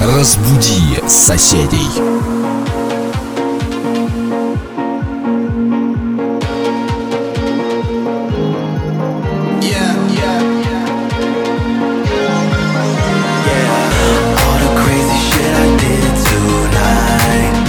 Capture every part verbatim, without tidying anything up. Разбуди соседей. All the crazy shit I did tonight.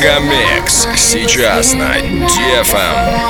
MegaMix сейчас на джи эф эм.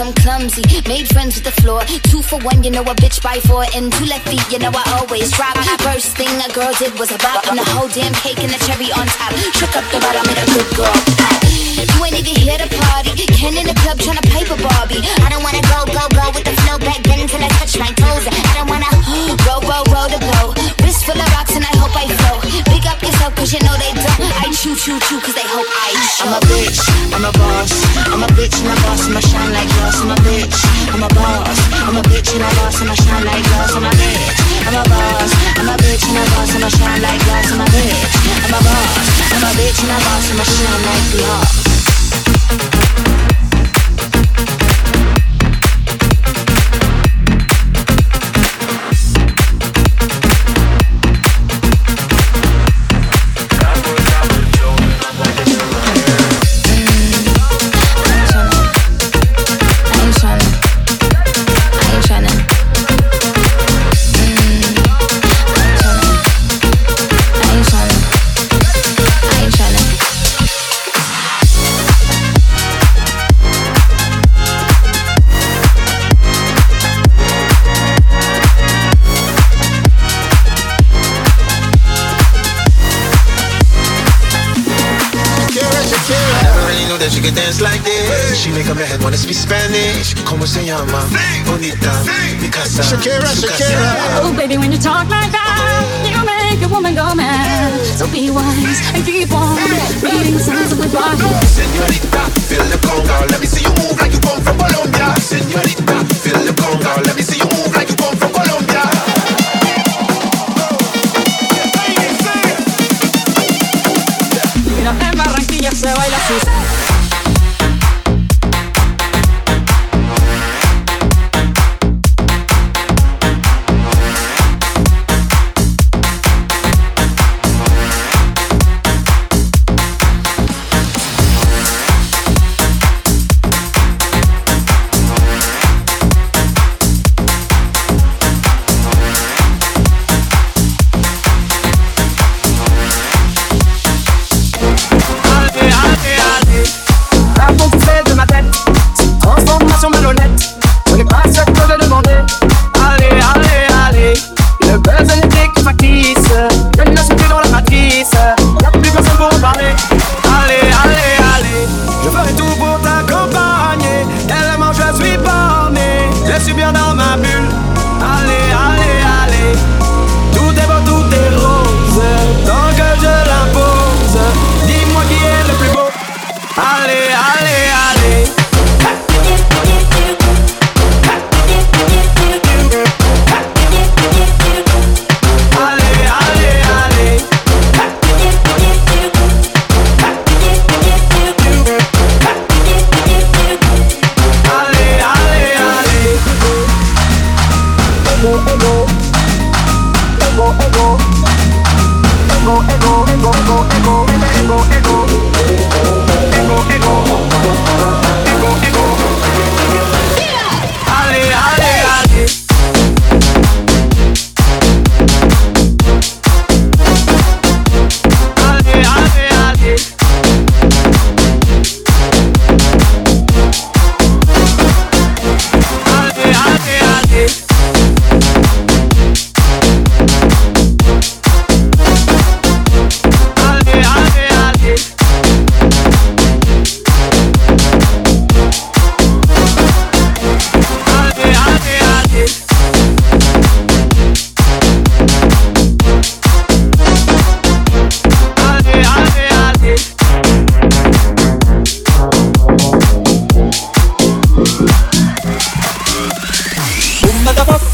I'm clumsy, made friends with the floor. Two for one, you know a bitch by four. And two left feet, you know I always drop. First thing a girl did was a bop on the whole damn cake and the cherry on top. Shook up the bottom, made a good girl. You ain't even here to party. Ken in the club tryna pipe a Barbie. I don't wanna go, go, go with the flow back then till I touch my toes. I don't wanna roll, roll, roll to blow. Wrist full of rocks and I hope I flow. Pick up yourself cause you know they don't. I choo, choo, choo cause they hope I show. I'm a bitch, I'm a boss. I'm a bitch and a boss and I shine like glass. I'm a bitch, I'm a boss. I'm a bitch and a boss and I shine like glass. I'm a bitch, I'm a boss. I'm a bitch and a boss and I shine like glass. I'm a bitch, I'm a boss. I'm a bitch and a boss and I shine like glass. Like this, she make up her head wanna speak Spanish. Como se llama? Sí. Bonita. Sí. Mi casa. Shakira, Shakira. Oh baby, when you talk like that, you make a woman go mad. So be wise and keep on reading signs of goodbye. Señorita, feel the conga. Let me see you move like you come from Colombia. Señorita, feel the conga. Let me see you move like you come from Colombia. Mira, en Barranquilla se baila así.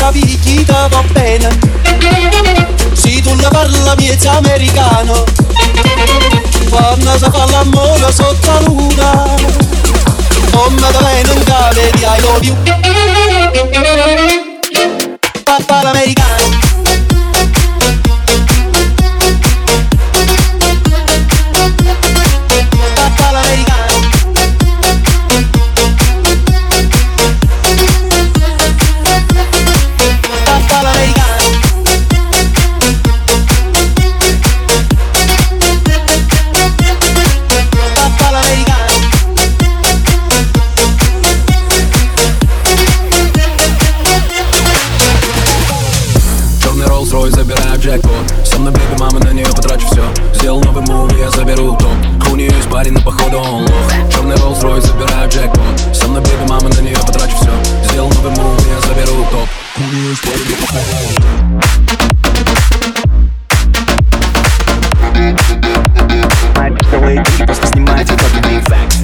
capi chi ti va bene. Se tu ne parla miezza americano, quando si fa l'amore sotto la luna, come da me non cade di I love you. Papà l'americano. Забираю джекпот. Со мной бега мама, на нее потрачу все. Сделал новый мув, я заберу топ. У нее есть парень, но походу он лох. Черный Rolls-Royce, забираю джекпот. Со мной бега мама, на нее потрачу все. Сделал новый мув, я заберу топ. У нее есть парень, но походу он лох. Просто снимайте итоги эффект.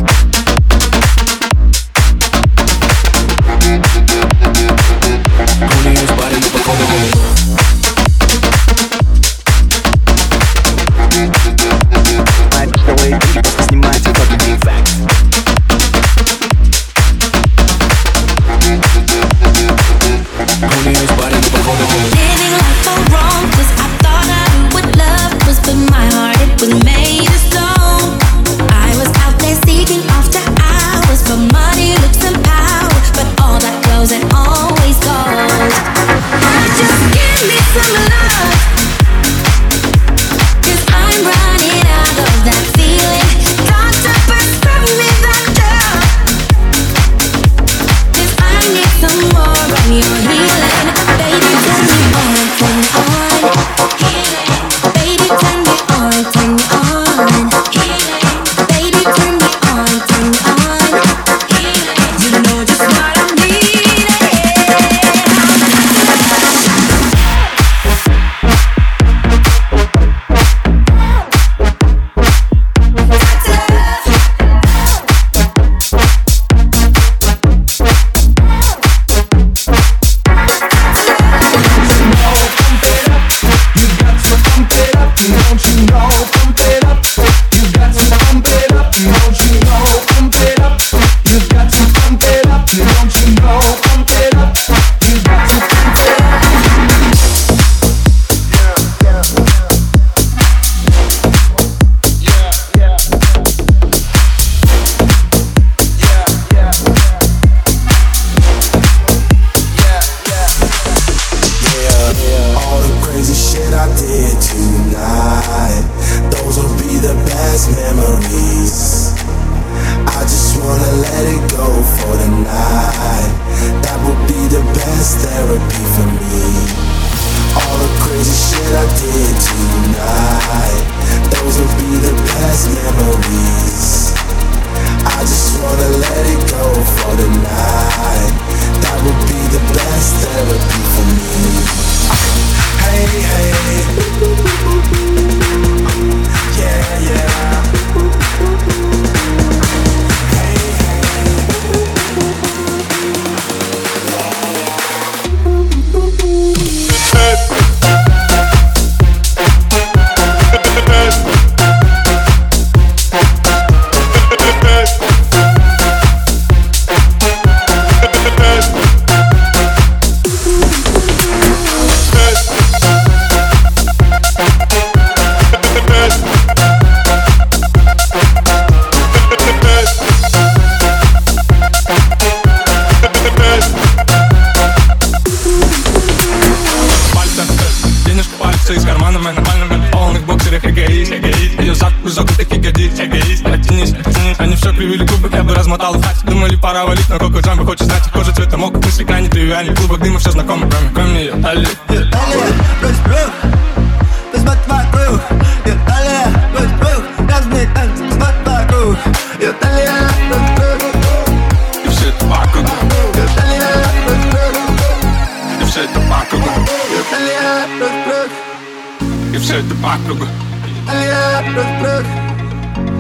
И все это по кругу.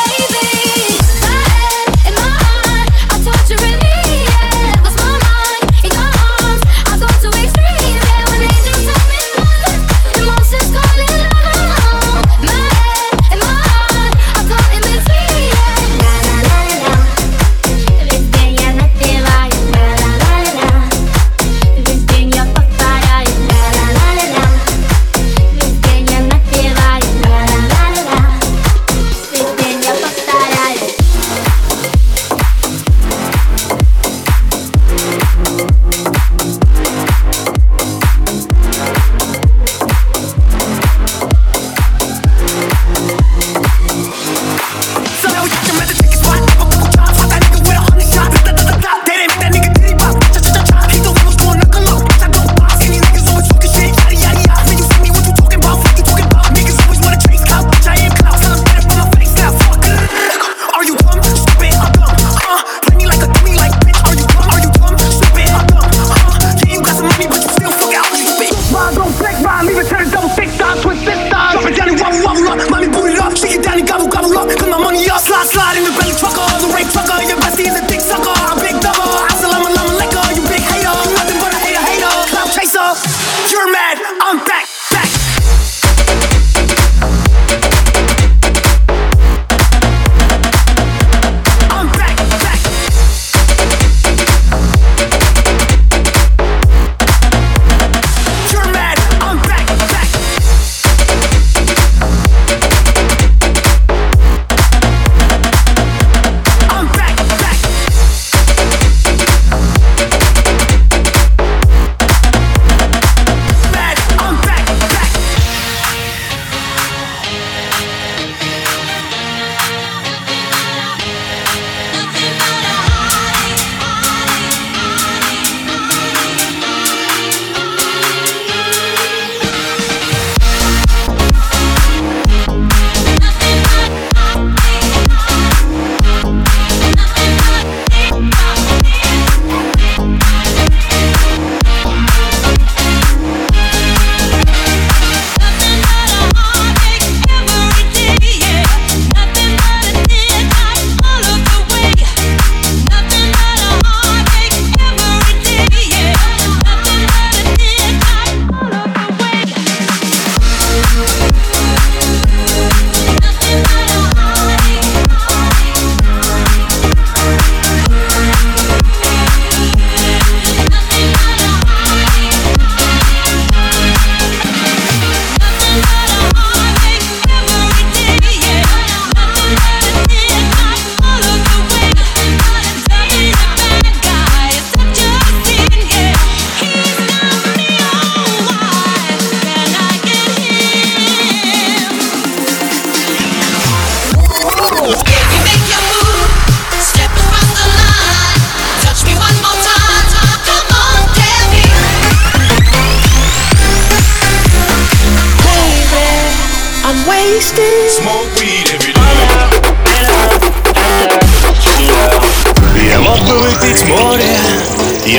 My head and my heart are torturing me.